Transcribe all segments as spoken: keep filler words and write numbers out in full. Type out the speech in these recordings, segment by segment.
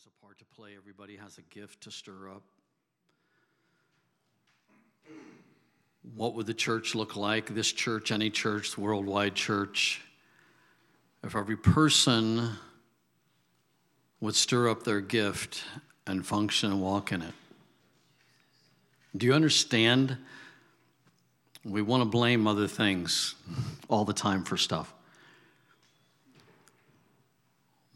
has a part to play. Everybody has a gift to stir up. What would the church look like? This church, any church, the worldwide church. If every person would stir up their gift and function and walk in it. Do you understand? We want to blame other things all the time for stuff.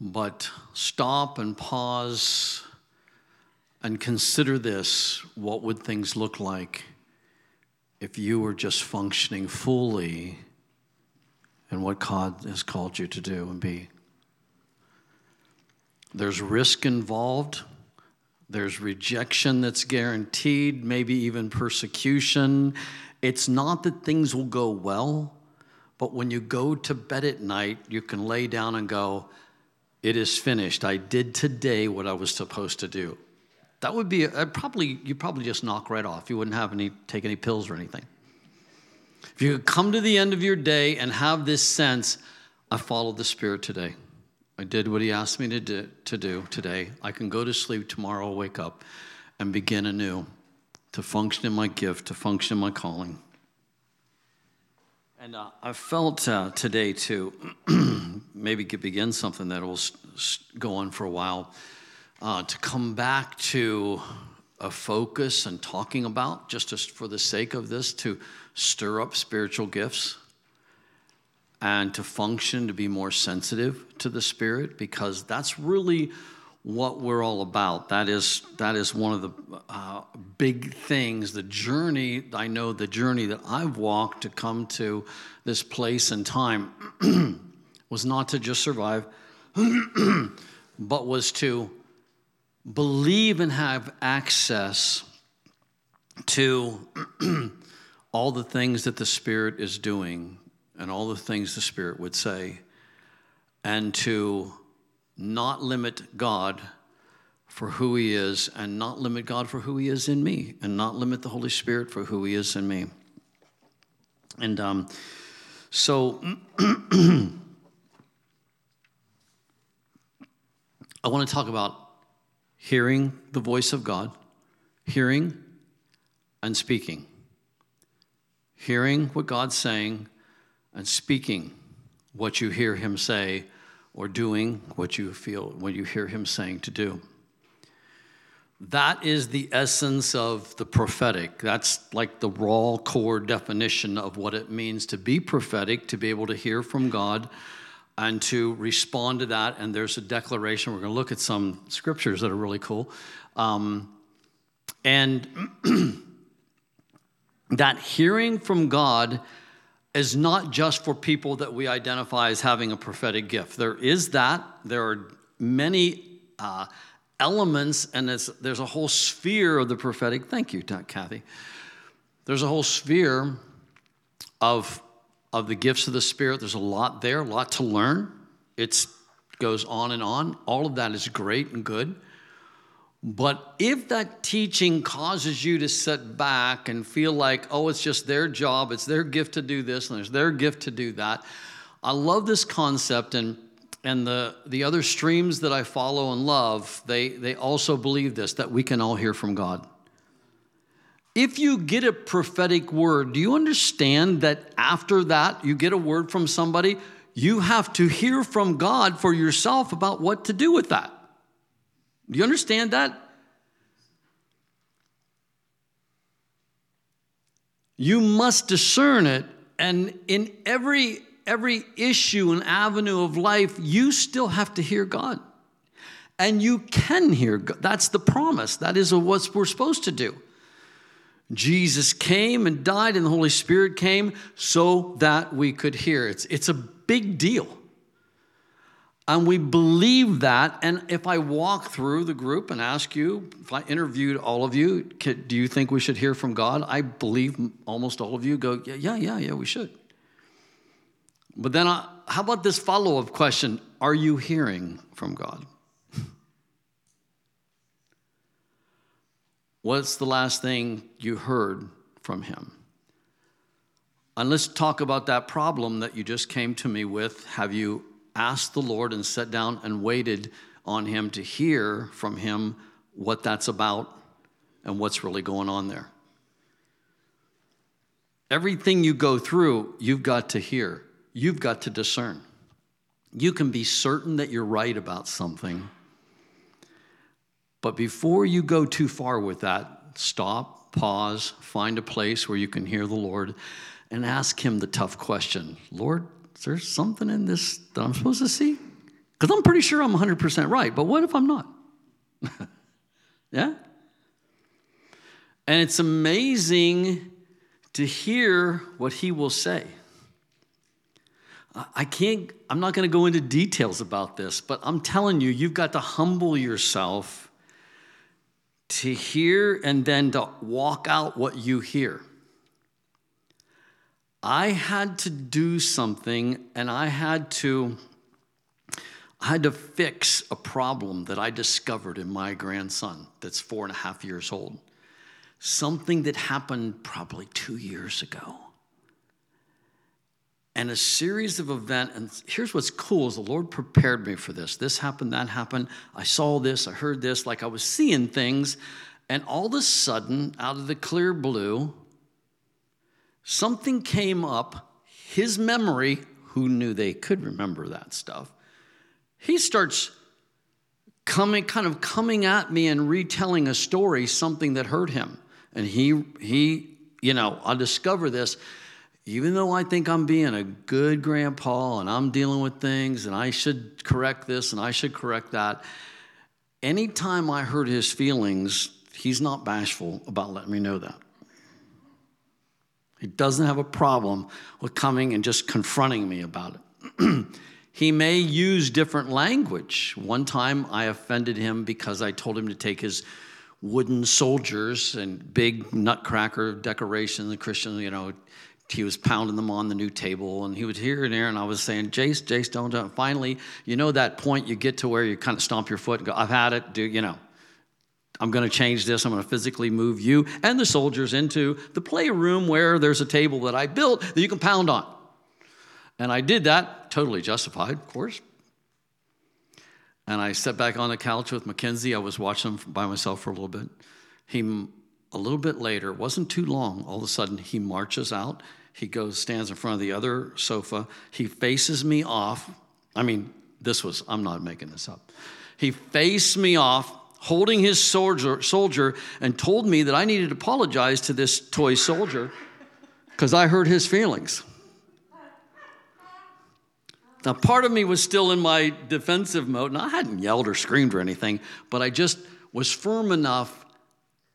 But stop and pause and consider this. What would things look like if you were just functioning fully in what God has called you to do and be? There's risk involved. There's rejection that's guaranteed, maybe even persecution. It's not that things will go well, but when you go to bed at night, you can lay down and go, it is finished. I did today what I was supposed to do. That would be, I'd probably you'd probably just knock right off. You wouldn't have any, take any pills or anything. If you could come to the end of your day and have this sense, I followed the Spirit today. I did what he asked me to do, to do today. I can go to sleep tomorrow, I'll wake up, and begin anew to function in my gift, to function in my calling. And uh, I felt uh, today, too, maybe could begin something that will go on for a while, uh, to come back to a focus and talking about, just as for the sake of this, to stir up spiritual gifts. And to function, to be more sensitive to the Spirit, because that's really what we're all about. That is that is one of the uh, big things, the journey, I know the journey that I've walked to come to this place and time was not to just survive, but was to believe and have access to all the things that the Spirit is doing and all the things the Spirit would say, and to not limit God for who he is, and not limit God for who he is in me, and not limit the Holy Spirit for who he is in me. And um, so I want to talk about hearing the voice of God, hearing and speaking, hearing what God's saying, and speaking what you hear him say, or doing what you feel when you hear him saying to do. That is the essence of the prophetic. That's like the raw core definition of what it means to be prophetic, to be able to hear from God and to respond to that. And there's a declaration. We're going to look at some scriptures that are really cool. Um, and that hearing from God is not just for people that we identify as having a prophetic gift. There is that. There are many uh, elements, and it's, there's a whole sphere of the prophetic. Thank you, Kathy. There's a whole sphere of, of the gifts of the Spirit. There's a lot there, a lot to learn. It goes on and on. All of that is great and good. But if that teaching causes you to sit back and feel like, oh, it's just their job, it's their gift to do this, and it's their gift to do that. I love this concept, and and the, the other streams that I follow and love, they, they also believe this, that we can all hear from God. If you get a prophetic word, do you understand that after that you get a word from somebody, you have to hear from God for yourself about what to do with that? Do you understand that? You must discern it, and in every every issue and avenue of life, you still have to hear God. And you can hear God. That's the promise. That is what we're supposed to do. Jesus came and died, and the Holy Spirit came so that we could hear. It's, it's a big deal. And we believe that, and if I walk through the group and ask you, if I interviewed all of you, do you think we should hear from God? I believe almost all of you go, yeah, yeah, yeah, yeah we should. But then I, how about this follow-up question? Are you hearing from God? What's the last thing you heard from him? And let's talk about that problem that you just came to me with. Have you asked the Lord and sat down and waited on him to hear from him what that's about and what's really going on there. Everything you go through, you've got to hear. You've got to discern. You can be certain that you're right about something, but before you go too far with that, stop, pause, find a place where you can hear the Lord and ask him the tough question. Lord, is there something in this that I'm supposed to see? Because I'm pretty sure I'm one hundred percent right, but what if I'm not? Yeah? And it's amazing to hear what he will say. I can't, I'm not going to go into details about this, but I'm telling you, you've got to humble yourself to hear and then to walk out what you hear. I had to do something, and I had to, I had to fix a problem that I discovered in my grandson that's four and a half years old. Something that happened probably two years ago. And a series of events, and here's what's cool is the Lord prepared me for this. This happened, that happened. I saw this, I heard this, like I was seeing things. And all of a sudden, out of the clear blue, something came up. His memory, who knew they could remember that stuff? He starts coming, kind of coming at me and retelling a story, something that hurt him. And he, he, you know, I discover this. Even though I think I'm being a good grandpa and I'm dealing with things and I should correct this and I should correct that, anytime I hurt his feelings, he's not bashful about letting me know that. He doesn't have a problem with coming and just confronting me about it. He may use different language. One time I offended him because I told him to take his wooden soldiers and big nutcracker decorations, the Christian, you know, he was pounding them on the new table, and he was here and there, and I was saying, Jace, Jace, don't, don't. Finally, you know that point you get to where you kind of stomp your foot and go, I've had it, dude, you know. I'm going to change this. I'm going to physically move you and the soldiers into the playroom where there's a table that I built that you can pound on. And I did that, totally justified, of course. And I sat back on the couch with Mackenzie. I was watching him by myself for a little bit. He... A little bit later, it wasn't too long, all of a sudden he marches out, he goes, stands in front of the other sofa, he faces me off. I mean, this was, I'm not making this up. He faced me off, holding his soldier, soldier and told me that I needed to apologize to this toy soldier because I hurt his feelings. Now, part of me was still in my defensive mode, and I hadn't yelled or screamed or anything, but I just was firm enough,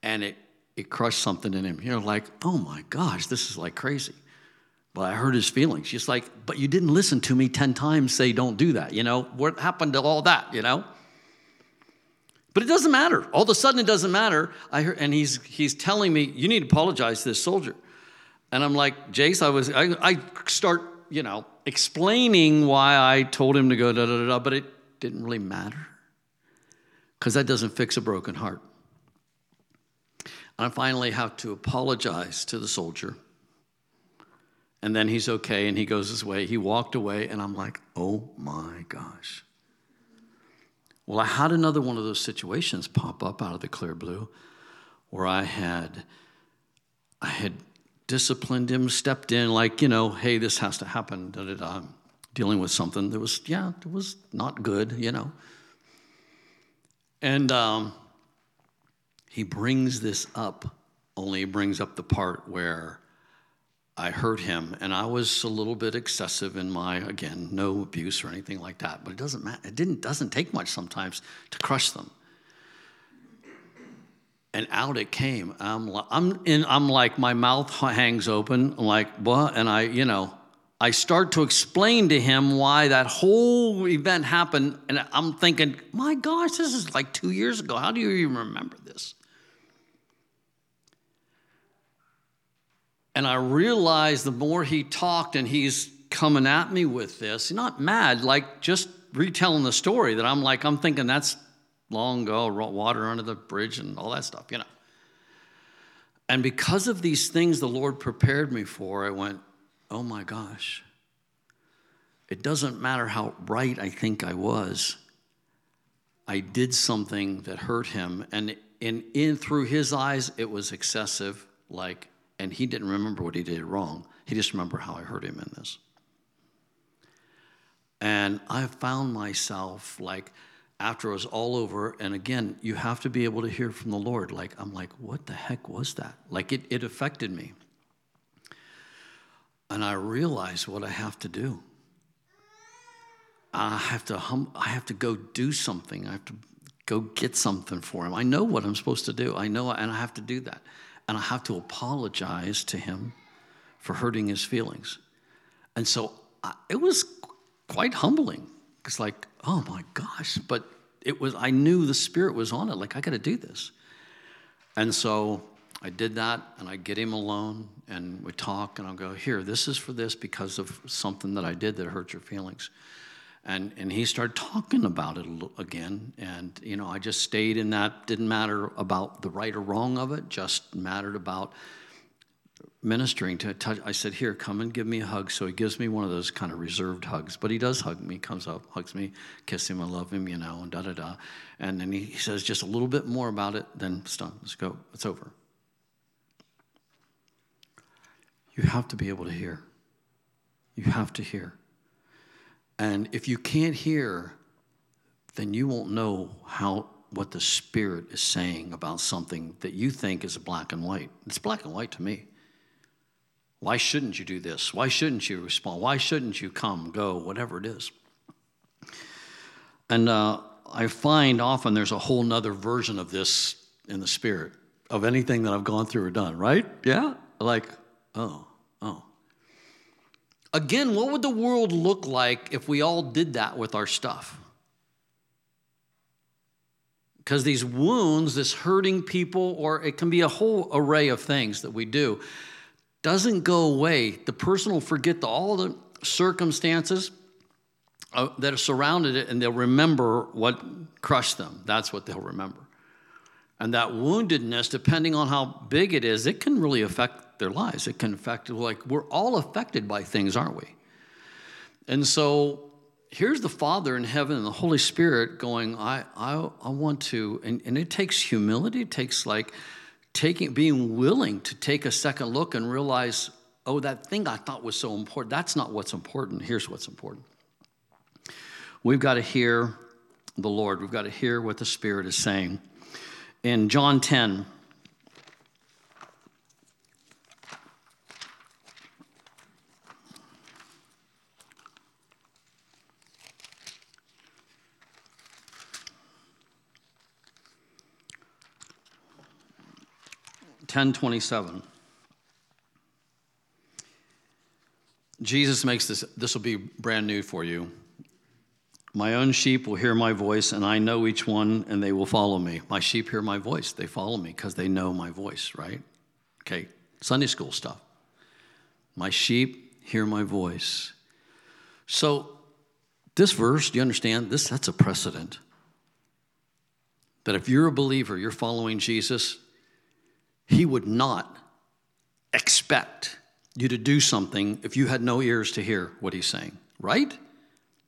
and it It crushed something in him. You're like, oh my gosh, this is like crazy. But I hurt his feelings. She's like, but you didn't listen to me ten times say don't do that. You know, what happened to all that, you know? But it doesn't matter. All of a sudden it doesn't matter. I heard, and he's he's telling me, you need to apologize to this soldier. And I'm like, Jace, I was, I, I start, you know, explaining why I told him to go da da da da, but it didn't really matter. Because that doesn't fix a broken heart. And I finally have to apologize to the soldier. And then he's okay, and he goes his way. He walked away, and I'm like, oh, my gosh. Well, I had another one of those situations pop up out of the clear blue where I had I had disciplined him, stepped in like, you know, hey, this has to happen, da-da-da, dealing with something that was, yeah, it was not good, you know. And... um He brings this up, only he brings up the part where I hurt him, and I was a little bit excessive in my, again, no abuse or anything like that, but it doesn't matter. It didn't doesn't take much sometimes to crush them. And out it came. I'm I'm in I'm like my mouth hangs open, I'm like what? And I, you know, I start to explain to him why that whole event happened, and I'm thinking, my gosh, this is like two years ago. How do you even remember this? And I realized the more he talked and he's coming at me with this, not mad, like just retelling the story that I'm like, I'm thinking that's long ago, water under the bridge and all that stuff, you know. And because of these things the Lord prepared me for, I went, oh my gosh, it doesn't matter how right I think I was, I did something that hurt him, and in, in through his eyes, it was excessive, like, and he didn't remember what he did wrong. He just remembered how I hurt him in this. And I found myself, like, after it was all over, and again, you have to be able to hear from the Lord. Like, I'm like, what the heck was that? Like, it, it affected me. And I realized what I have to do. I have to hum, I have to go do something. I have to go get something for him. I know what I'm supposed to do. I know, and I have to do that. And I have to apologize to him for hurting his feelings. And so I, it was quite humbling. It's like, oh my gosh, but it was, I knew the Spirit was on it. Like, I got to do this. And so I did that, and I get him alone, and we talk, and I'll go, here, this is for this because of something that I did that hurt your feelings. And and he started talking about it again. And, you know, I just stayed in that. Didn't matter about the right or wrong of it. Just mattered about ministering to touch. I said, here, come and give me a hug. So he gives me one of those kind of reserved hugs, but he does hug me, comes up, hugs me, kiss him, I love him, you know, and da da da. And then he says just a little bit more about it, then stop, let's go, it's over. You have to be able to hear. You have to hear. And if you can't hear, then you won't know how what the Spirit is saying about something that you think is black and white. It's black and white to me. Why shouldn't you do this? Why shouldn't you respond? Why shouldn't you come, go, whatever it is? And uh, I find often there's a whole nother version of this in the Spirit, of anything that I've gone through or done, right? Yeah? Like, oh, oh. Again, what would the world look like if we all did that with our stuff? Because these wounds, this hurting people, or it can be a whole array of things that we do, doesn't go away. The person will forget the, all the circumstances uh, that have surrounded it, and they'll remember what crushed them. That's what they'll remember. And that woundedness, depending on how big it is, it can really affect their lives. It can affect, like, we're all affected by things, aren't we? And so here's the Father in heaven and the Holy Spirit going, I I, I want to, and, and it takes humility. It takes, like, Taking, being willing to take a second look and realize, oh, that thing I thought was so important, that's not what's important. Here's what's important. We've got to hear the Lord. We've got to hear what the Spirit is saying. In John ten, ten twenty-seven. Jesus makes this, this will be brand new for you. My own sheep will hear my voice, and I know each one, and they will follow me. My sheep hear my voice. They follow me because they know my voice, right? Okay, Sunday school stuff. My sheep hear my voice. So this verse, do you understand? This, that's a precedent. That if you're a believer, you're following Jesus, he would not expect you to do something if you had no ears to hear what he's saying, right?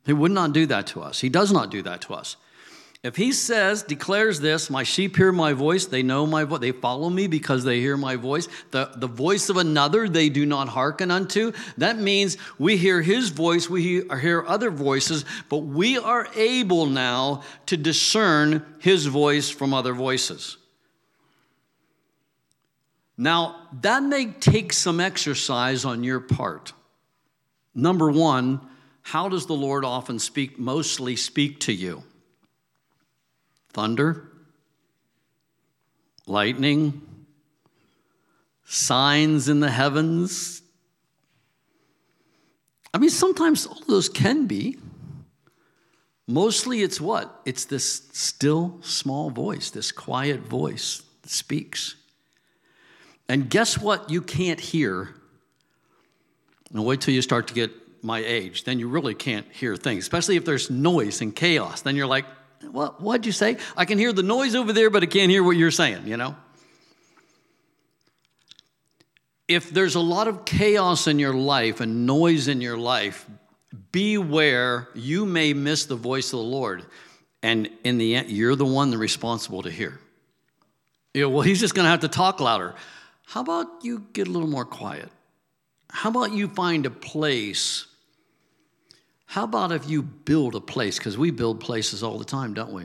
He would not do that to us. He does not do that to us. If he says, declares this, my sheep hear my voice, they know my voice, they follow me because they hear my voice, the, the voice of another they do not hearken unto, that means we hear his voice, we hear other voices, but we are able now to discern his voice from other voices. Now, that may take some exercise on your part. Number one, how does the Lord often speak, mostly speak to you? Thunder, lightning, signs in the heavens. I mean, sometimes all of those can be. Mostly it's what? It's this still, small voice, this quiet voice that speaks. And guess what you can't hear? Now wait till you start to get my age. Then you really can't hear things, especially if there's noise and chaos. Then you're like, what, what'd you say? I can hear the noise over there, but I can't hear what you're saying, you know? If there's a lot of chaos in your life and noise in your life, beware, you may miss the voice of the Lord. And in the end, you're the one that's responsible to hear. You know, well, he's just going to have to talk louder. How about you get a little more quiet? How about you find a place? How about if you build a place? Because we build places all the time, don't we?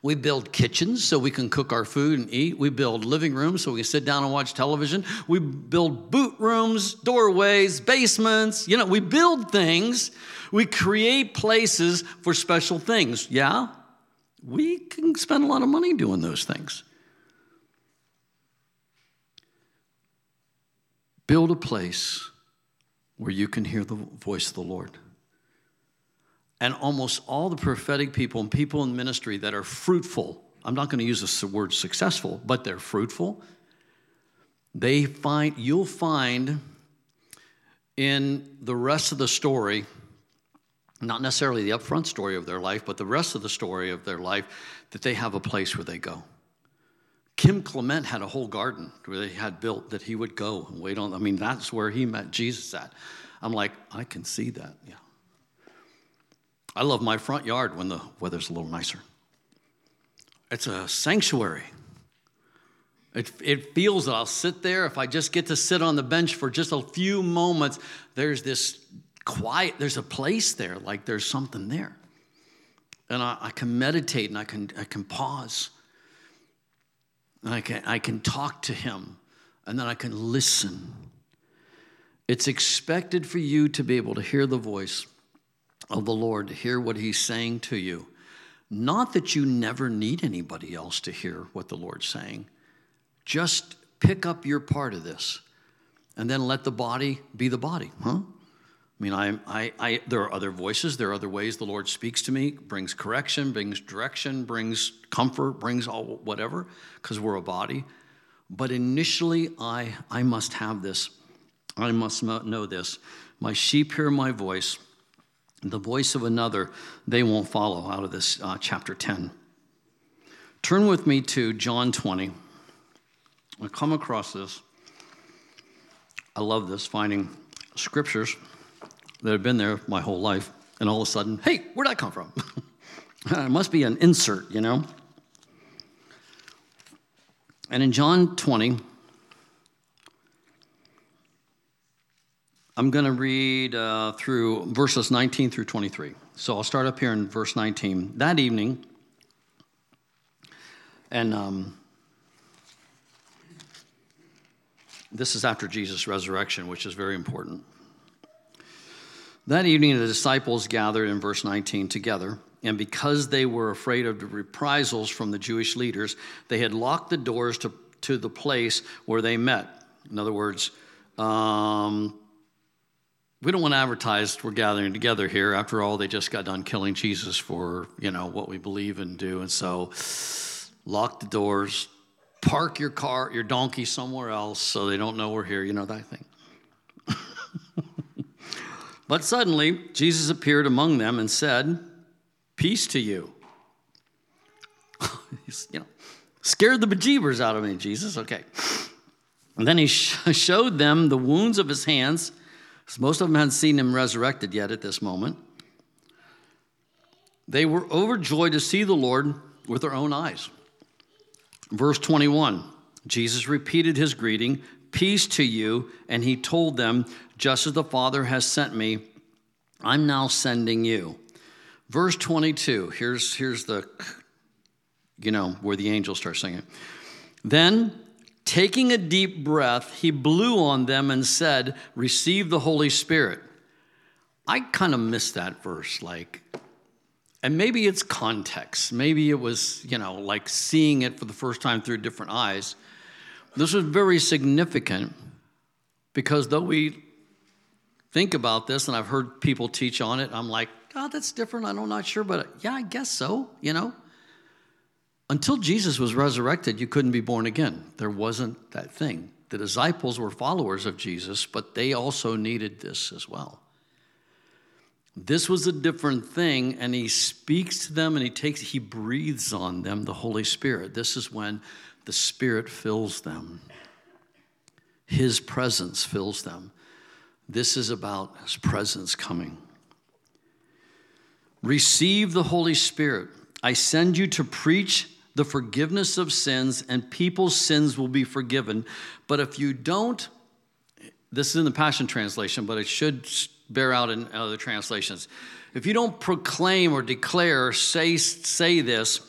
We build kitchens so we can cook our food and eat. We build living rooms so we can sit down and watch television. We build boot rooms, doorways, basements. You know, we build things. We create places for special things. Yeah, we can spend a lot of money doing those things. Build a place where you can hear the voice of the Lord. And almost all the prophetic people and people in ministry that are fruitful, I'm not going to use the word successful, but they're fruitful, they find, you'll find in the rest of the story, not necessarily the upfront story of their life, but the rest of the story of their life, that they have a place where they go. Kim Clement had a whole garden where they had built that he would go and wait on. I mean, that's where he met Jesus at. I'm like, I can see that. Yeah. I love my front yard when the weather's a little nicer. It's a sanctuary. It, it feels that I'll sit there. If I just get to sit on the bench for just a few moments, there's this quiet, there's a place there, like there's something there. And I, I can meditate and I can I can pause. And I can, I can talk to him, and then I can listen. It's expected for you to be able to hear the voice of the Lord, to hear what he's saying to you. Not that you never need anybody else to hear what the Lord's saying. Just pick up your part of this, and then let the body be the body, huh? I mean, I, I, I, there are other voices. There are other ways the Lord speaks to me, brings correction, brings direction, brings comfort, brings all whatever, because we're a body. But initially, I, I must have this. I must know this. My sheep hear my voice. The voice of another, they won't follow, out of this uh, chapter ten. Turn with me to John twenty. I come across this. I love this, finding scriptures that have been there my whole life, and all of a sudden, hey, where'd I come from? It must be an insert, you know? And in John twenty, I'm going to read uh, through verses nineteen through twenty-three. So I'll start up here in verse nineteen. That evening, and um, this is after Jesus' resurrection, which is very important. That evening, the disciples gathered in verse nineteen together, and because they were afraid of the reprisals from the Jewish leaders, they had locked the doors to, to the place where they met. In other words, um, we don't want to advertise we're gathering together here. After all, they just got done killing Jesus for, you know, what we believe and do. And so lock the doors, park your car, your donkey somewhere else so they don't know we're here, you know, that thing. But suddenly, Jesus appeared among them and said, "Peace to you." You know, scared the bejeebers out of me, Jesus. Okay. And then he sh- showed them the wounds of his hands. So most of them hadn't seen him resurrected yet at this moment. They were overjoyed to see the Lord with their own eyes. Verse twenty-one, Jesus repeated his greeting, "Peace to you," and he told them, "Just as the Father has sent me, I'm now sending you." Verse twenty-two, here's, here's the, you know, where the angels start singing. Then, taking a deep breath, he blew on them and said, "Receive the Holy Spirit." I kind of missed that verse, like, and maybe it's context. Maybe it was, you know, like seeing it for the first time through different eyes. This was very significant because though we think about this, and I've heard people teach on it, I'm like, God, that's different. I'm not sure, but yeah, I guess so, you know. Until Jesus was resurrected, you couldn't be born again. There wasn't that thing. The disciples were followers of Jesus, but they also needed this as well. This was a different thing, and he speaks to them, and he takes, he breathes on them the Holy Spirit. This is when the Spirit fills them. His presence fills them. This is about his presence coming. Receive the Holy Spirit. I send you to preach the forgiveness of sins, and people's sins will be forgiven. But if you don't, this is in the Passion Translation, but it should bear out in other translations. If you don't proclaim or declare or say, say this,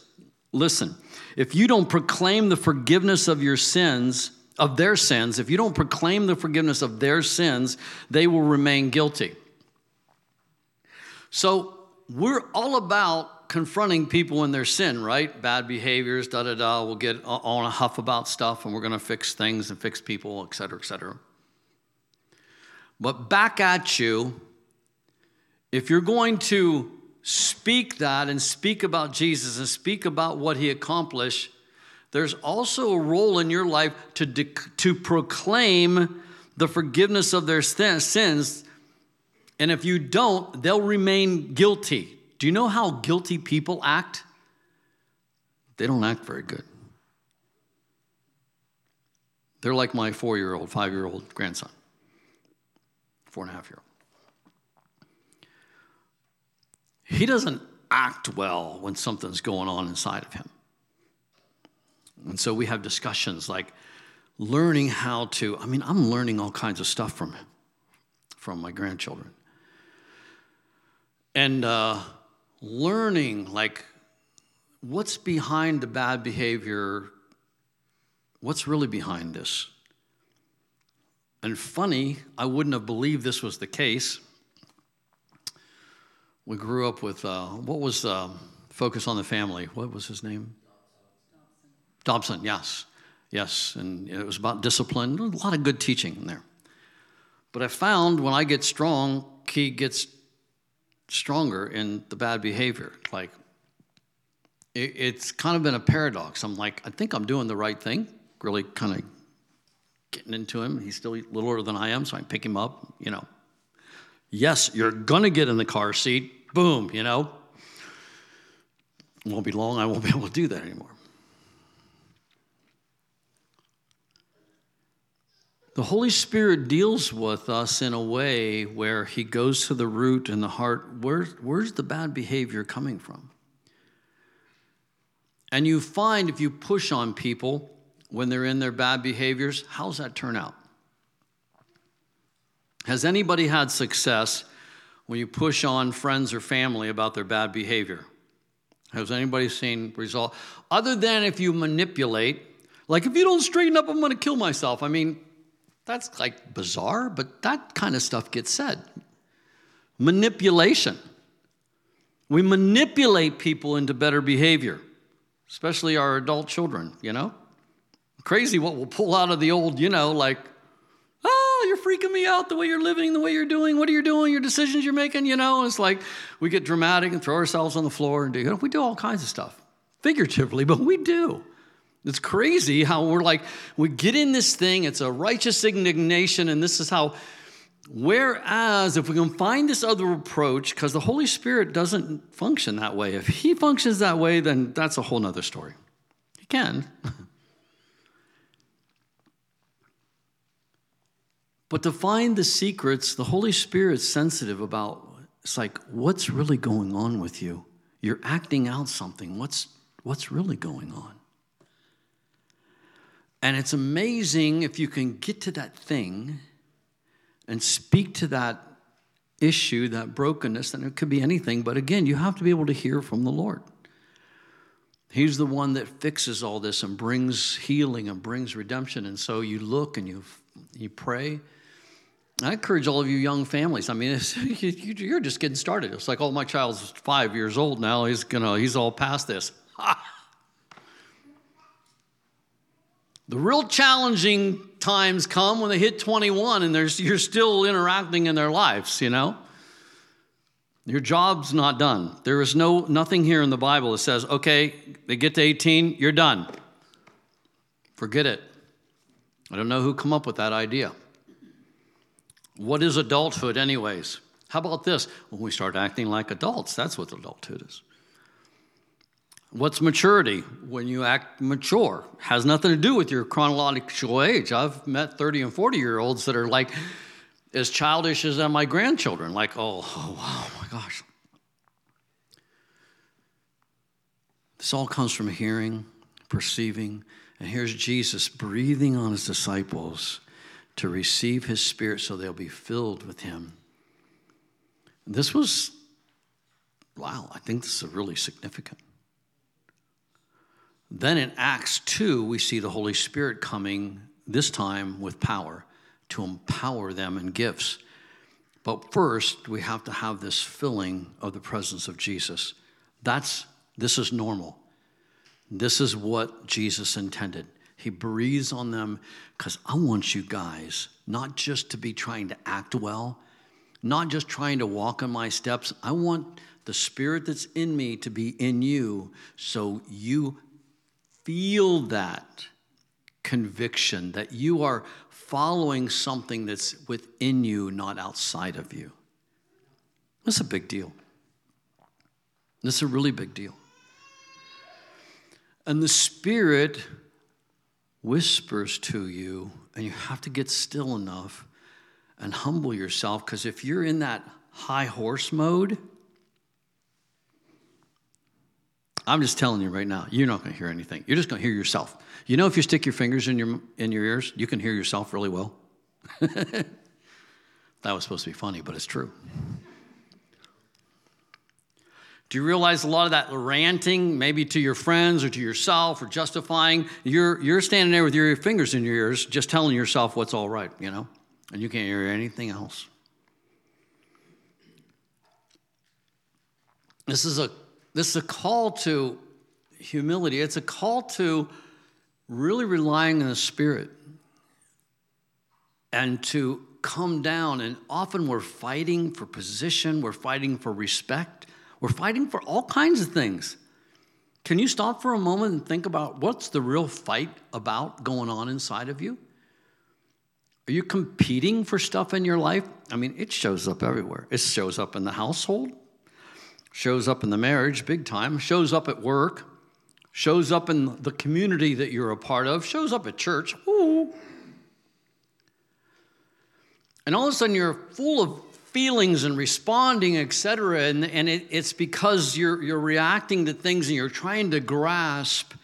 listen, if you don't proclaim the forgiveness of your sins, of their sins, if you don't proclaim the forgiveness of their sins, they will remain guilty. So we're all about confronting people in their sin, right? Bad behaviors, da-da-da, we'll get on a huff about stuff, and we're going to fix things and fix people, et cetera, et cetera. But back at you, if you're going to speak that and speak about Jesus and speak about what he accomplished, there's also a role in your life to de- to proclaim the forgiveness of their sin- sins. And if you don't, they'll remain guilty. Do you know how guilty people act? They don't act very good. They're like my four-year-old, five-year-old grandson. Four and a half year old. He doesn't act well when something's going on inside of him. And so we have discussions like learning how to, I mean, I'm learning all kinds of stuff from him, from my grandchildren. And uh, learning like what's behind the bad behavior, what's really behind this. And funny, I wouldn't have believed this was the case. We grew up with, uh, what was uh, Focus on the Family? What was his name? Dobson, yes. Yes, and it was about discipline. A lot of good teaching in there. But I found when I get strong, he gets stronger in the bad behavior. Like, it, it's kind of been a paradox. I'm like, I think I'm doing the right thing, really kind of getting into him. He's still littler than I am, so I pick him up, you know. Yes, you're going to get in the car seat. Boom, you know. It won't be long. I won't be able to do that anymore. The Holy Spirit deals with us in a way where he goes to the root and the heart. Where's, where's the bad behavior coming from? And you find if you push on people when they're in their bad behaviors, how's that turn out? Has anybody had success when you push on friends or family about their bad behavior? Has anybody seen result? Other than if you manipulate, like if you don't straighten up, I'm going to kill myself. I mean, that's like bizarre, but that kind of stuff gets said. Manipulation. We manipulate people into better behavior, especially our adult children, you know? Crazy what we'll pull out of the old, you know, like, oh, you're freaking me out the way you're living, the way you're doing, what are you doing, your decisions you're making, you know? It's like we get dramatic and throw ourselves on the floor and do, you know, we do all kinds of stuff, figuratively, but we do. It's crazy how we're like, we get in this thing, it's a righteous indignation, and this is how, whereas if we can find this other approach, because the Holy Spirit doesn't function that way. If he functions that way, then that's a whole nother story. He can. But to find the secrets, the Holy Spirit's sensitive about, it's like, what's really going on with you? You're acting out something. What's, what's really going on? And it's amazing if you can get to that thing and speak to that issue, that brokenness, and it could be anything. But again, you have to be able to hear from the Lord. He's the one that fixes all this and brings healing and brings redemption. And so you look and you you pray. I encourage all of you young families. I mean, it's, you're just getting started. It's like, oh, my child's five years old now. He's gonna, he's all past this. The real challenging times come when they hit twenty-one and there's, you're still interacting in their lives, you know? Your job's not done. There is no nothing here in the Bible that says, okay, they get to eighteen, you're done. Forget it. I don't know who come up with that idea. What is adulthood anyways? How about this? When we start acting like adults, that's what adulthood is. What's maturity? When you act mature. Has nothing to do with your chronological age. I've met thirty and forty-year-olds that are like as childish as my grandchildren. Like, oh, oh, wow, my gosh. This all comes from hearing, perceiving, and here's Jesus breathing on his disciples to receive his spirit so they'll be filled with him. And this was, wow, I think this is really significant. Then in Acts two, we see the Holy Spirit coming, this time with power, to empower them in gifts. But first, we have to have this filling of the presence of Jesus. That's, this is normal. This is what Jesus intended. He breathes on them because I want you guys not just to be trying to act well, not just trying to walk in my steps. I want the spirit that's in me to be in you so you feel that conviction that you are following something that's within you, not outside of you. That's a big deal. That's a really big deal. And the Spirit whispers to you, and you have to get still enough and humble yourself, because if you're in that high horse mode, I'm just telling you right now, you're not going to hear anything. You're just going to hear yourself. You know, if you stick your fingers in your in your ears, you can hear yourself really well. That was supposed to be funny, but it's true. Do you realize a lot of that ranting, maybe to your friends or to yourself or justifying, you're you're standing there with your fingers in your ears just telling yourself what's all right, you know, and you can't hear anything else. This is a this is a call to humility. It's a call to really relying on the Spirit and to come down. And often we're fighting for position, we're fighting for respect. We're fighting for all kinds of things. Can you stop for a moment and think about what's the real fight about going on inside of you? Are you competing for stuff in your life? I mean, it shows up everywhere. It shows up in the household, shows up in the marriage big time, shows up at work, shows up in the community that you're a part of, shows up at church. Ooh. And all of a sudden you're full of feelings and responding, et cetera, and, and it, it's because you're you're reacting to things and you're trying to grasp,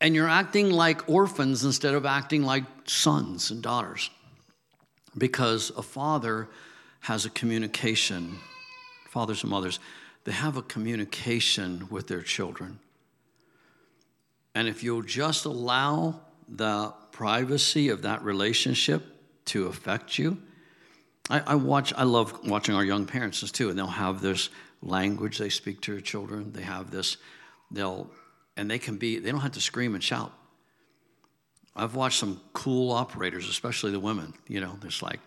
and you're acting like orphans instead of acting like sons and daughters, because a father has a communication, fathers and mothers, they have a communication with their children, and if you'll just allow the privacy of that relationship to affect you. I watch. I love watching our young parents too, and they'll have this language they speak to their children. They have this. They'll and they can be. They don't have to scream and shout. I've watched some cool operators, especially the women. You know, there's like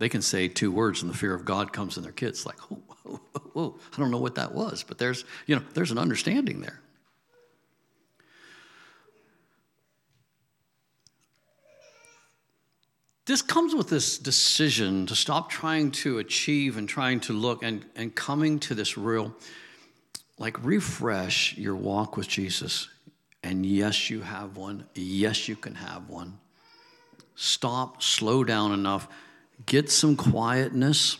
they can say two words, and the fear of God comes in their kids. Like, whoa, whoa, whoa! I don't know what that was, but there's you know there's an understanding there. This comes with this decision to stop trying to achieve and trying to look and, and coming to this real, like refresh your walk with Jesus. And yes, you have one. Yes, you can have one. Stop, slow down enough. Get some quietness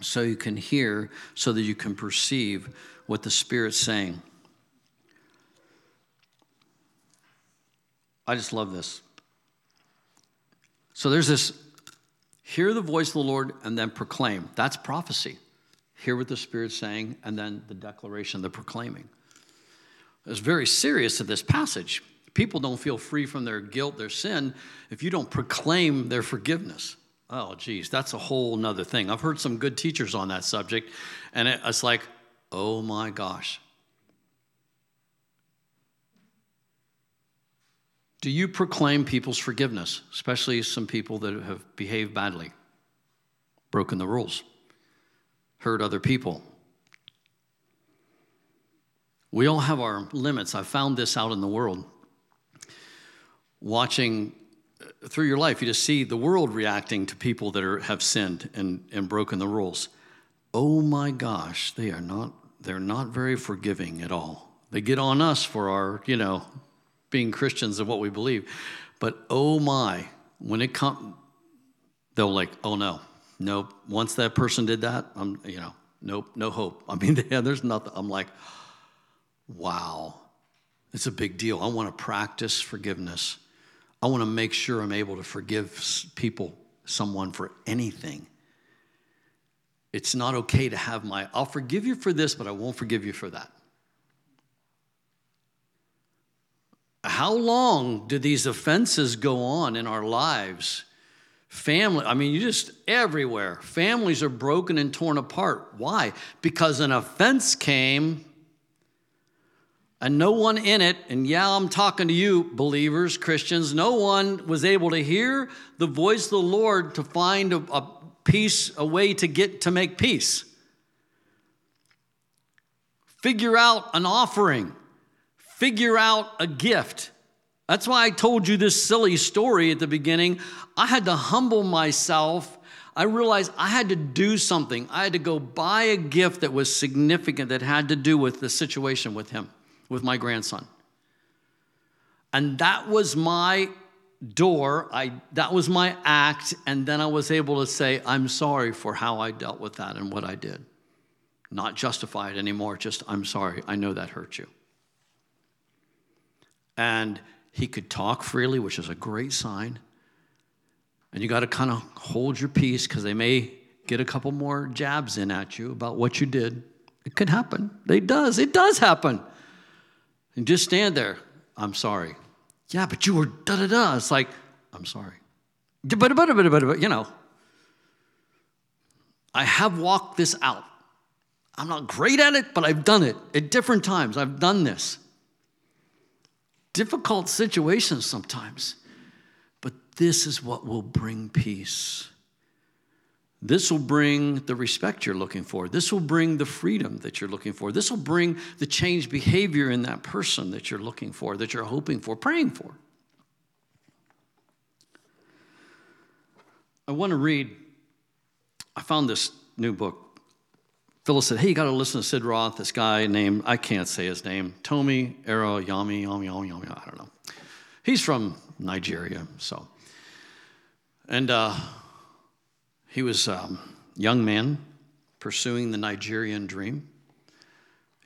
so you can hear, so that you can perceive what the Spirit's saying. I just love this. So there's this, hear the voice of the Lord and then proclaim. That's prophecy. Hear what the Spirit's saying and then the declaration, the proclaiming. It's very serious to this passage. People don't feel free from their guilt, their sin, if you don't proclaim their forgiveness. Oh, geez, that's a whole nother thing. I've heard some good teachers on that subject, and it, it's like, oh my gosh. Do you proclaim people's forgiveness, especially some people that have behaved badly, broken the rules, hurt other people? We all have our limits. I found this out in the world. Watching through your life, you just see the world reacting to people that are, have sinned and, and broken the rules. Oh my gosh, they are not, they're not very forgiving at all. They get on us for our, you know, being Christians of what we believe, but oh my, when it comes, they'll like, oh no, nope. Once that person did that, I'm, you know, nope, no hope. I mean, yeah, there's nothing. I'm like, wow, it's a big deal. I want to practice forgiveness. I want to make sure I'm able to forgive people, someone for anything. It's not okay to have my, I'll forgive you for this, but I won't forgive you for that. How long do these offenses go on in our lives? Family, I mean, you just everywhere. Families are broken and torn apart. Why? Because an offense came and no one in it, and yeah, I'm talking to you, believers, Christians, no one was able to hear the voice of the Lord to find a, a peace, a way to get to make peace. Figure out an offering. Figure out a gift. That's why I told you this silly story at the beginning. I had to humble myself. I realized I had to do something. I had to go buy a gift that was significant that had to do with the situation with him, with my grandson. And that was my door. I that was my act. And then I was able to say, I'm sorry for how I dealt with that and what I did. Not justify it anymore. Just, I'm sorry. I know that hurt you. And he could talk freely, which is a great sign. And you got to kind of hold your peace because they may get a couple more jabs in at you about what you did. It could happen. It does. It does happen. And just stand there. I'm sorry. Yeah, but you were da-da-da. It's like, I'm sorry. You know, I have walked this out. I'm not great at it, but I've done it at different times. I've done this. Difficult situations sometimes, but this is what will bring peace. This will bring the respect you're looking for. This will bring the freedom that you're looking for. This will bring the changed behavior in that person that you're looking for, that you're hoping for, praying for. I want to read, I found this new book. Phyllis said, hey, you got to listen to Sid Roth, this guy named, I can't say his name, Tomi Aro Yami, Yami, Yami, Yami, I don't know. He's from Nigeria, so. And, uh, He was a um, young man pursuing the Nigerian dream.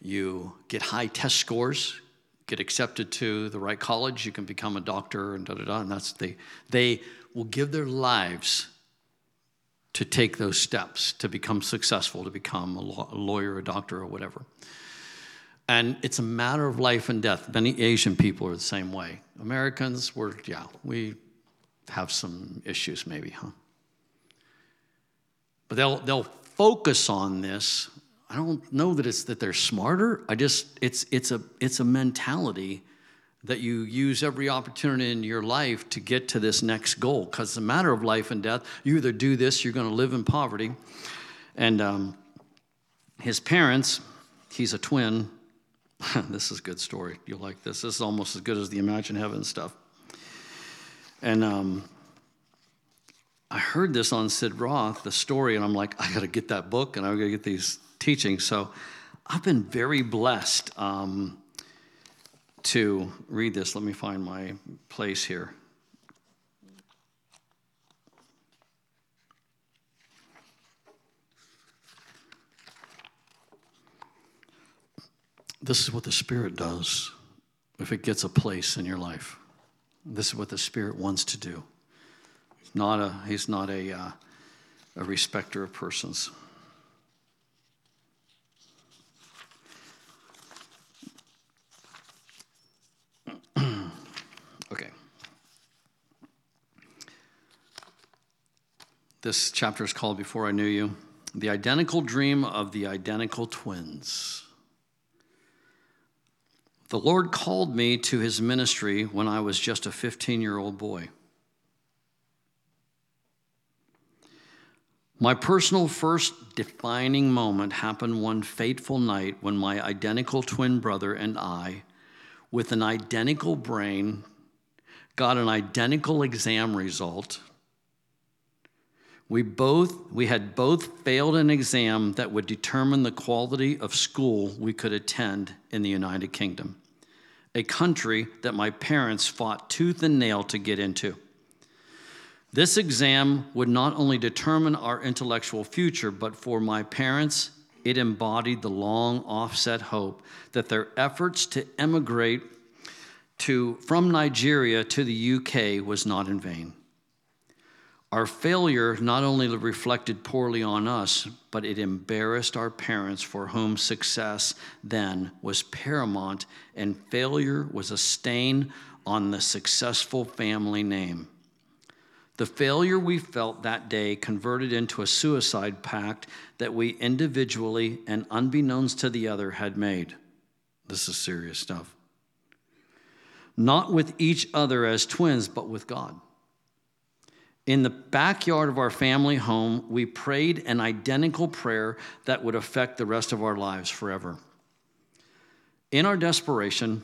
You get high test scores, get accepted to the right college, you can become a doctor, and da-da-da, and that's the, they will give their lives to take those steps, to become successful, to become a, law, a lawyer, a doctor, or whatever. And it's a matter of life and death. Many Asian people are the same way. Americans were, yeah, we have some issues maybe, huh? But they'll they'll focus on this. I don't know that it's that they're smarter. I just it's it's a it's a mentality that you use every opportunity in your life to get to this next goal. Because it's a matter of life and death. You either do this, you're going to live in poverty. And um, his parents, he's a twin. This is a good story. You'll like this. This is almost as good as the Imagine Heaven stuff. And um, I heard this on Sid Roth, the story, and I'm like, I got to get that book, and I got to get these teachings. So I've been very blessed um, to read this. Let me find my place here. This is what the Spirit does if it gets a place in your life. This is what the Spirit wants to do. Not a, he's not a, uh, a respecter of persons. Okay. This chapter is called Before I Knew You. The Identical Dream of the Identical Twins. The Lord called me to his ministry when I was just a fifteen-year-old boy. My personal first defining moment happened one fateful night when my identical twin brother and I, with an identical brain, got an identical exam result. We both, we had both failed an exam that would determine the quality of school we could attend in the United Kingdom, a country that my parents fought tooth and nail to get into. This exam would not only determine our intellectual future, but for my parents, it embodied the long offset hope that their efforts to emigrate to, from Nigeria to the U K was not in vain. Our failure not only reflected poorly on us, but it embarrassed our parents, for whom success then was paramount, and failure was a stain on the successful family name. The failure we felt that day converted into a suicide pact that we individually and unbeknownst to the other had made. This is serious stuff. Not with each other as twins, but with God. In the backyard of our family home, we prayed an identical prayer that would affect the rest of our lives forever. In our desperation,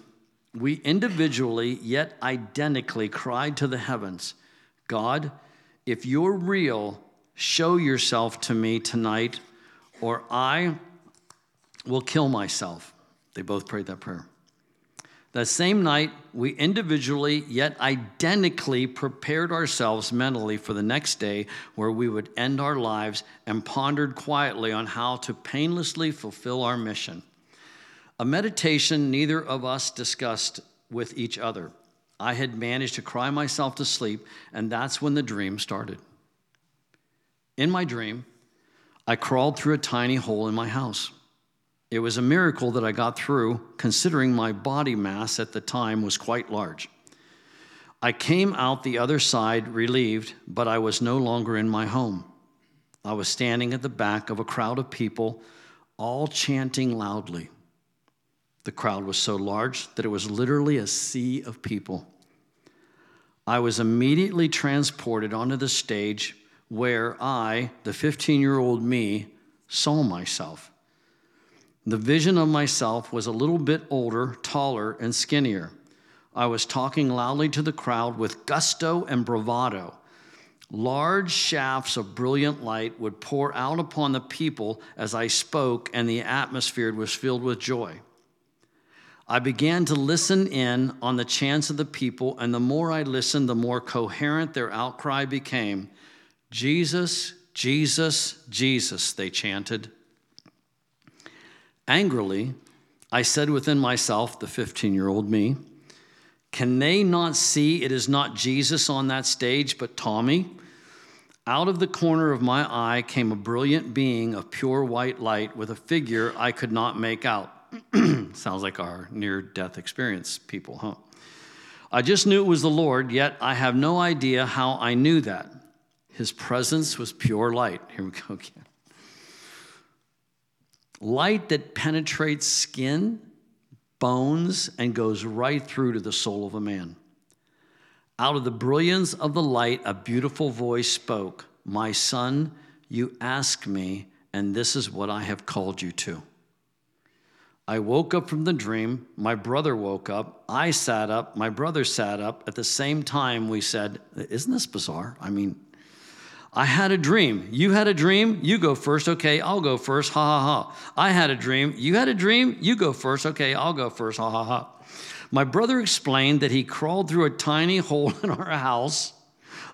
we individually yet identically cried to the heavens, God, if you're real, show yourself to me tonight, or I will kill myself. They both prayed that prayer. That same night, we individually yet identically prepared ourselves mentally for the next day where we would end our lives and pondered quietly on how to painlessly fulfill our mission. A meditation neither of us discussed with each other. I had managed to cry myself to sleep, and that's when the dream started. In my dream, I crawled through a tiny hole in my house. It was a miracle that I got through, considering my body mass at the time was quite large. I came out the other side relieved, but I was no longer in my home. I was standing at the back of a crowd of people, all chanting loudly. The crowd was so large that it was literally a sea of people. I was immediately transported onto the stage where I, the fifteen-year-old me, saw myself. The vision of myself was a little bit older, taller, and skinnier. I was talking loudly to the crowd with gusto and bravado. Large shafts of brilliant light would pour out upon the people as I spoke, and the atmosphere was filled with joy. I began to listen in on the chants of the people, and the more I listened, the more coherent their outcry became. Jesus, Jesus, Jesus, they chanted. Angrily, I said within myself, the fifteen-year-old me, can they not see it is not Jesus on that stage, but Tomi? Out of the corner of my eye came a brilliant being of pure white light with a figure I could not make out. Sounds like our near-death experience people, huh? I just knew it was the Lord, yet I have no idea how I knew that. His presence was pure light. Here we go again. Light that penetrates skin, bones, and goes right through to the soul of a man. Out of the brilliance of the light, a beautiful voice spoke, my son, you ask me, and this is what I have called you to. I woke up from the dream. My brother woke up. I sat up. My brother sat up. At the same time, we said, isn't this bizarre? I mean, I had a dream. You had a dream. You go first. Okay, I'll go first. Ha, ha, ha. I had a dream. You had a dream. You go first. Okay, I'll go first. Ha, ha, ha. My brother explained that he crawled through a tiny hole in our house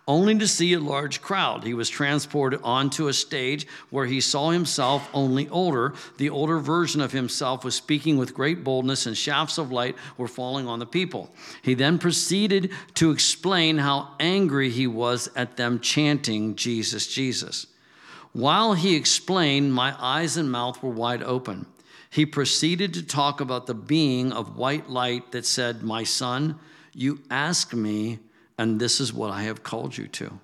only to see a large crowd. He was transported onto a stage where he saw himself only older. The older version of himself was speaking with great boldness, and shafts of light were falling on the people. He then proceeded to explain how angry he was at them chanting, Jesus, Jesus. While he explained, my eyes and mouth were wide open. He proceeded to talk about the being of white light that said, my son, you ask me, and this is what I have called you to.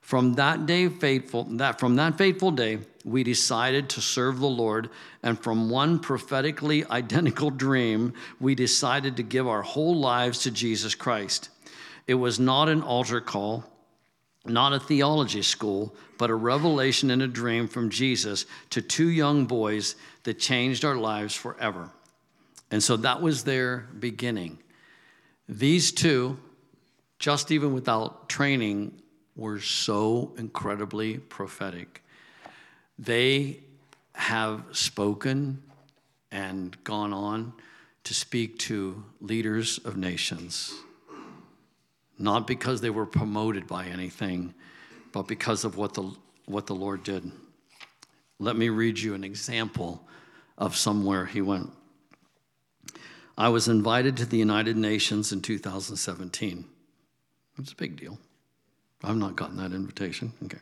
From that day fateful, that from that fateful day, we decided to serve the Lord, and from one prophetically identical dream, we decided to give our whole lives to Jesus Christ. It was not an altar call, not a theology school, but a revelation in a dream from Jesus to two young boys that changed our lives forever. And so that was their beginning. These two, just even without training, were so incredibly prophetic. They have spoken and gone on to speak to leaders of nations, not because they were promoted by anything, but because of what the what the Lord did. Let me read you an example of somewhere he went. I was invited to the United Nations in two thousand seventeen. It's a big deal. I've not gotten that invitation. Okay.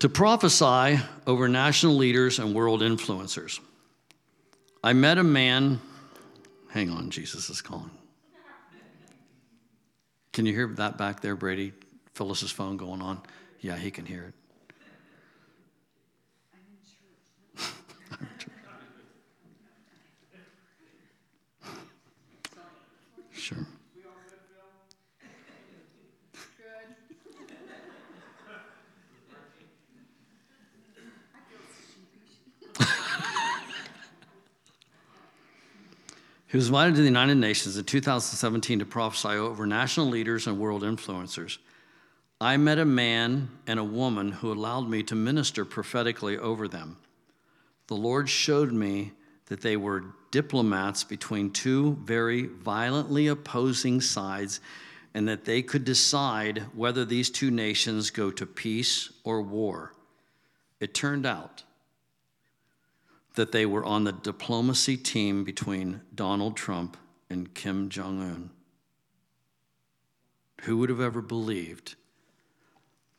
To prophesy over national leaders and world influencers. I met a man. Hang on, Jesus is calling. Can you hear that back there, Brady? Phyllis's phone going on. Yeah, he can hear it. I'm in church. I'm in church. Sure. He was invited to the United Nations in two thousand seventeen to prophesy over national leaders and world influencers. I met a man and a woman who allowed me to minister prophetically over them. The Lord showed me that they were diplomats between two very violently opposing sides, and that they could decide whether these two nations go to peace or war. It turned out that they were on the diplomacy team between Donald Trump and Kim Jong-un. Who would have ever believed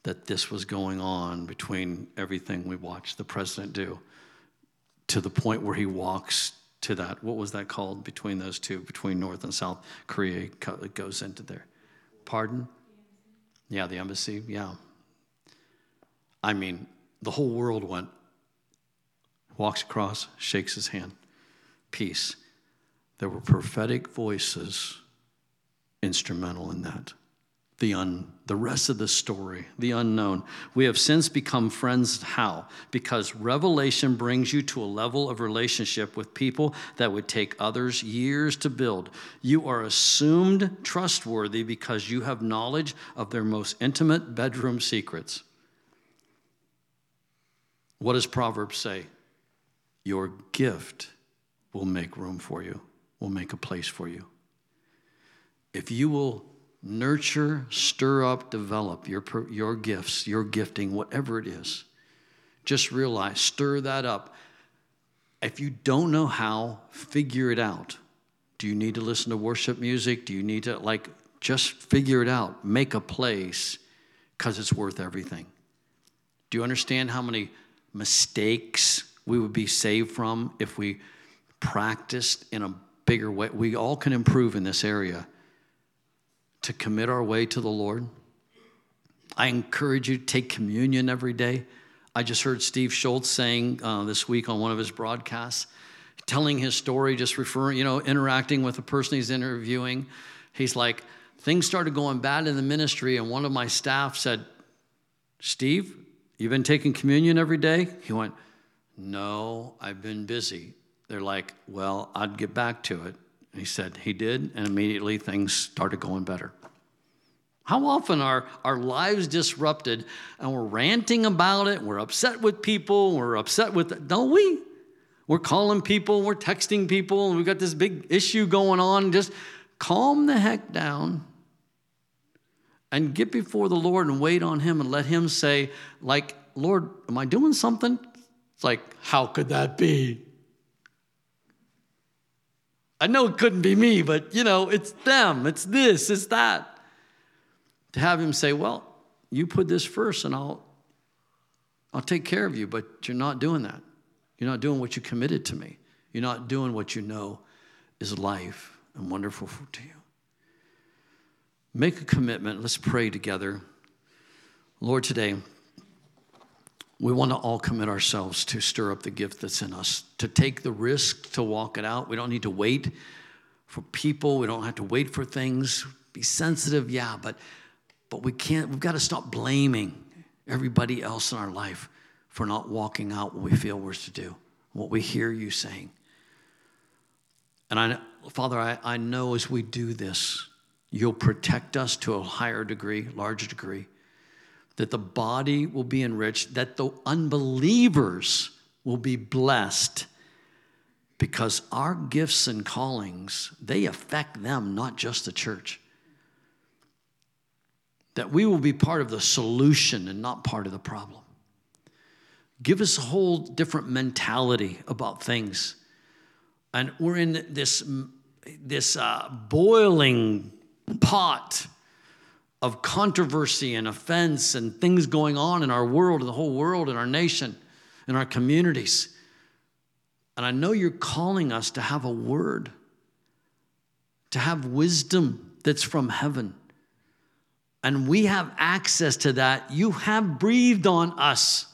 that this was going on between everything we watched the president do, to the point where he walks to that, what was that called between those two, between North and South Korea, goes into there. Pardon? Yeah, the embassy, yeah. I mean, the whole world went, walks across, shakes his hand. Peace. There were prophetic voices instrumental in that. The un, the rest of the story, the unknown. We have since become friends. How? Because revelation brings you to a level of relationship with people that would take others years to build. You are assumed trustworthy because you have knowledge of their most intimate bedroom secrets. What does Proverbs say? Your gift will make room for you, will make a place for you. If you will nurture, stir up, develop your, your gifts, your gifting, whatever it is, just realize, stir that up. If you don't know how, figure it out. Do you need to listen to worship music? Do you need to, like, just figure it out. Make a place, because it's worth everything. Do you understand how many mistakes we would be saved from if we practiced in a bigger way? We all can improve in this area to commit our way to the Lord. I encourage you to take communion every day. I just heard Steve Schultz saying uh, this week on one of his broadcasts, telling his story, just referring, you know, interacting with the person he's interviewing. He's like, things started going bad in the ministry, and one of my staff said, Steve, you've been taking communion every day? He went, no, I've been busy. They're like, well, I'd get back to it. And he said he did, and immediately things started going better. How often are our lives disrupted, and we're ranting about it, we're upset with people, we're upset with, don't we? We're calling people, we're texting people, and we've got this big issue going on. Just calm the heck down and get before the Lord and wait on him and let him say, like, Lord, am I doing something? It's like, how could that be? I know it couldn't be me, but, you know, it's them. It's this. It's that. To have him say, well, you put this first, and I'll, I'll take care of you, but you're not doing that. You're not doing what you committed to me. You're not doing what you know is life and wonderful to you. Make a commitment. Let's pray together. Lord, today, we want to all commit ourselves to stir up the gift that's in us, to take the risk, to walk it out. We don't need to wait for people. We don't have to wait for things. Be sensitive, yeah, but but we can't. We've got to stop blaming everybody else in our life for not walking out what we feel we're to do, what we hear you saying. And I, Father, I, I know as we do this, you'll protect us to a higher degree, larger degree, that the body will be enriched, that the unbelievers will be blessed, because our gifts and callings, they affect them, not just the church. That we will be part of the solution and not part of the problem. give us a whole different mentality about things. And we're in this, this uh, boiling pot of controversy and offense and things going on in our world, in the whole world, in our nation, in our communities. And I know you're calling us to have a word, to have wisdom that's from heaven. And we have access to that. You have breathed on us.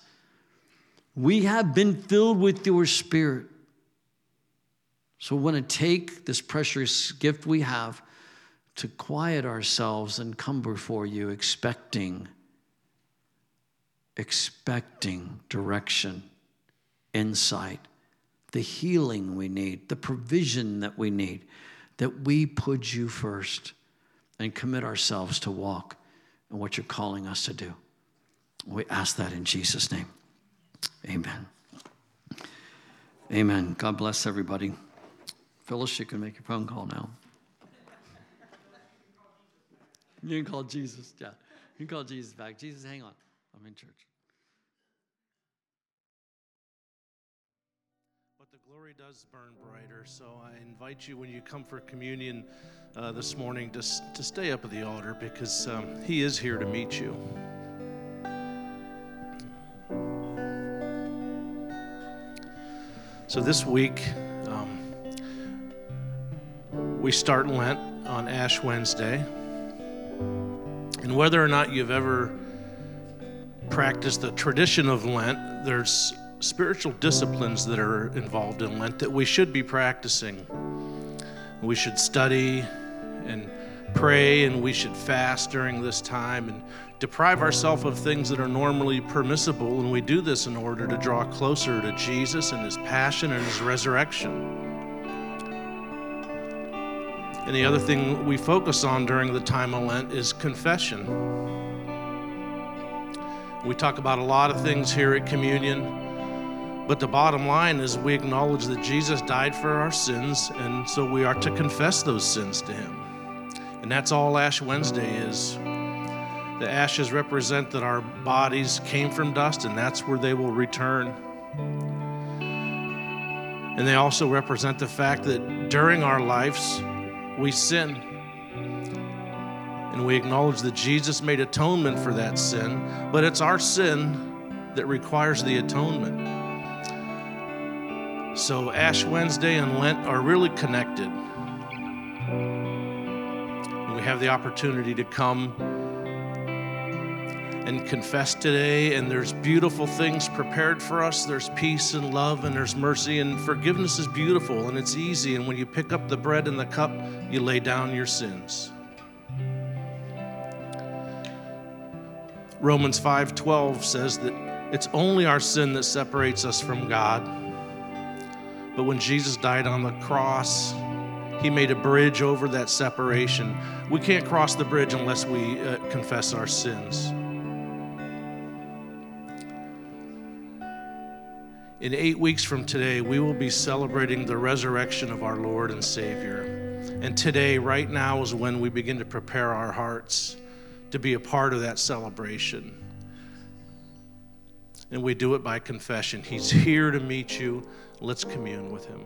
We have been filled with your Spirit. So we want to take this precious gift we have to quiet ourselves and come before you expecting, expecting direction, insight, the healing we need, the provision that we need, that we put you first and commit ourselves to walk in what you're calling us to do. We ask that in Jesus' name. Amen. Amen. God bless everybody. Phyllis, you can make your phone call now. You can call Jesus. Yeah. You can call Jesus back. Jesus, hang on. I'm in church. But the glory does burn brighter, so I invite you when you come for communion uh, this morning to, to stay up at the altar because um, he is here to meet you. So this week, um, we start Lent on Ash Wednesday. And whether or not you've ever practiced the tradition of Lent, there's spiritual disciplines that are involved in Lent that we should be practicing. We should study and pray, and we should fast during this time and deprive ourselves of things that are normally permissible. And we do this in order to draw closer to Jesus and his passion and his resurrection. And the other thing we focus on during the time of Lent is confession. We talk about a lot of things here at Communion, but the bottom line is we acknowledge that Jesus died for our sins, and so we are to confess those sins to him. And that's all Ash Wednesday is. The ashes represent that our bodies came from dust, and that's where they will return. And they also represent the fact that during our lives, we sin, and we acknowledge that Jesus made atonement for that sin, but it's our sin that requires the atonement. So Ash Wednesday and Lent are really connected. And we have the opportunity to come and confess today, and there's beautiful things prepared for us. There's peace and love, and there's mercy, and forgiveness is beautiful, and it's easy, and when you pick up the bread and the cup, you lay down your sins. Romans five twelve says that it's only our sin that separates us from God, but when Jesus died on the cross, he made a bridge over that separation. We can't cross the bridge unless we uh, confess our sins. In eight weeks from today, we will be celebrating the resurrection of our Lord and Savior. And today, right now, is when we begin to prepare our hearts to be a part of that celebration. And we do it by confession. He's here to meet you. Let's commune with him.